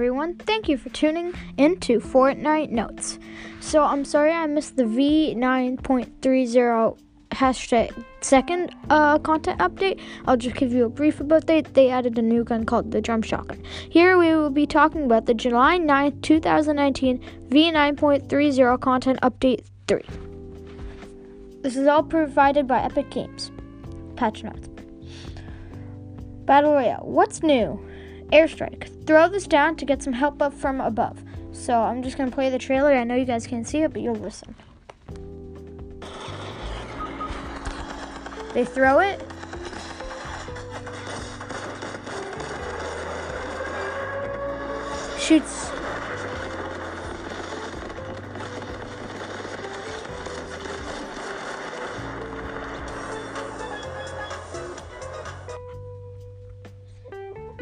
everyone. Thank you for tuning into Fortnite Notes. So I'm sorry I missed the V9.30 #2nd content update. I'll just give you a brief update. They added a new gun called the drum shotgun. Here we will be talking about the July 9th, 2019 V9.30 content update 3. This is all provided by Epic Games. Patch notes. Battle Royale. What's new? Airstrike. Throw this down to get some help up from above. So I'm just going to play the trailer. I know you guys can't see it, but you'll listen. They throw it. Shoots.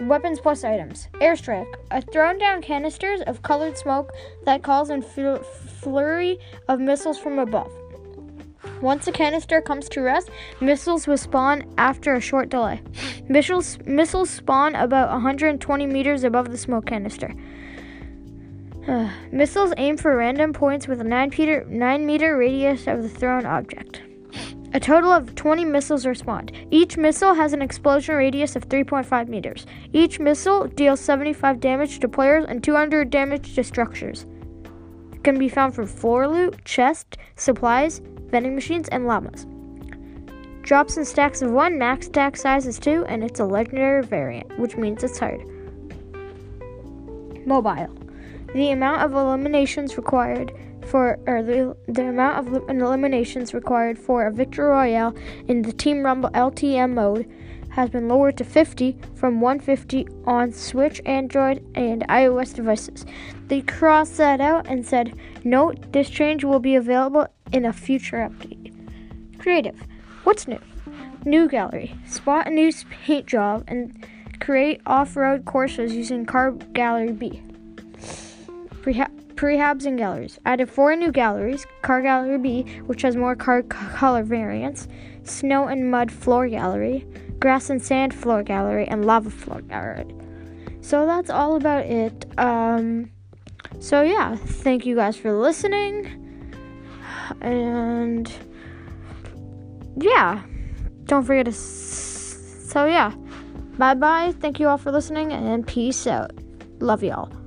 Weapons plus items. Airstrike. A thrown down canisters of colored smoke that calls in flurry of missiles from above. Once a canister comes to rest, missiles will spawn after a short delay. Missiles spawn about 120 meters above the smoke canister. Missiles aim for random points with a 9-meter radius of the thrown object. A total of 20 missiles respond. Each missile has an explosion radius of 3.5 meters. Each missile deals 75 damage to players and 200 damage to structures. It can be found from floor loot, chest, supplies, vending machines, and llamas. Drops in stacks of 1, max stack size is 2, and it's a legendary variant, which means it's hard. Mobile. The amount of eliminations required for a victory royale in the Team Rumble LTM mode has been lowered to 50 from 150 on Switch, Android, and iOS devices. They crossed that out and said, note, this change will be available in a future update. Creative. What's new? New gallery. Spot a new paint job and create off-road courses using Car Gallery B. Prehabs and galleries. Added 4 new galleries. Car Gallery B, which has more car color variants. Snow and mud floor gallery. Grass and sand floor gallery. And lava floor gallery. So that's all about it. So yeah, thank you guys for listening. And yeah, don't forget to... So yeah, bye-bye. Thank you all for listening and peace out. Love y'all.